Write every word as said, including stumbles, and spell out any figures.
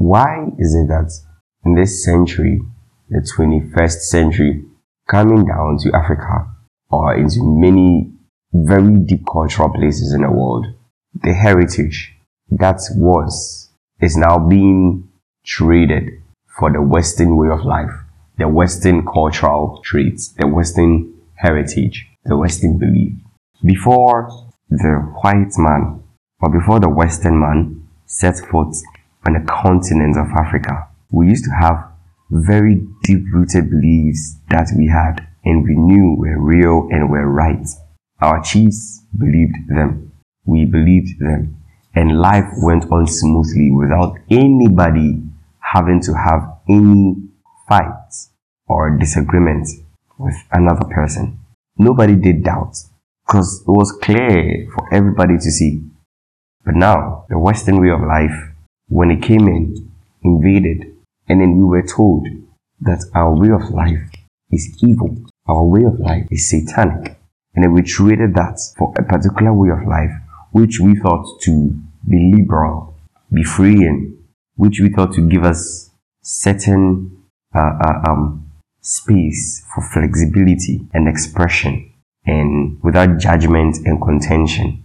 Why is it that in this century, the twenty-first century, coming down to Africa or into many very deep cultural places in the world, the heritage that was is now being traded for the Western way of life, the Western cultural traits, the Western heritage, the Western belief? Before the white man, or before the Western man set foot on the continent of Africa, we used to have very deep-rooted beliefs that we had and we knew were real and were right. Our chiefs believed them. We believed them. And life went on smoothly without anybody having to have any fights or disagreement with another person. Nobody did doubt because it was clear for everybody to see. But now, the Western way of life, when it came in, invaded, and then we were told that our way of life is evil. Our way of life is satanic. And then we traded that for a particular way of life, which we thought to be liberal, be freeing, which we thought to give us certain uh, uh, um, space for flexibility and expression and without judgment and contention.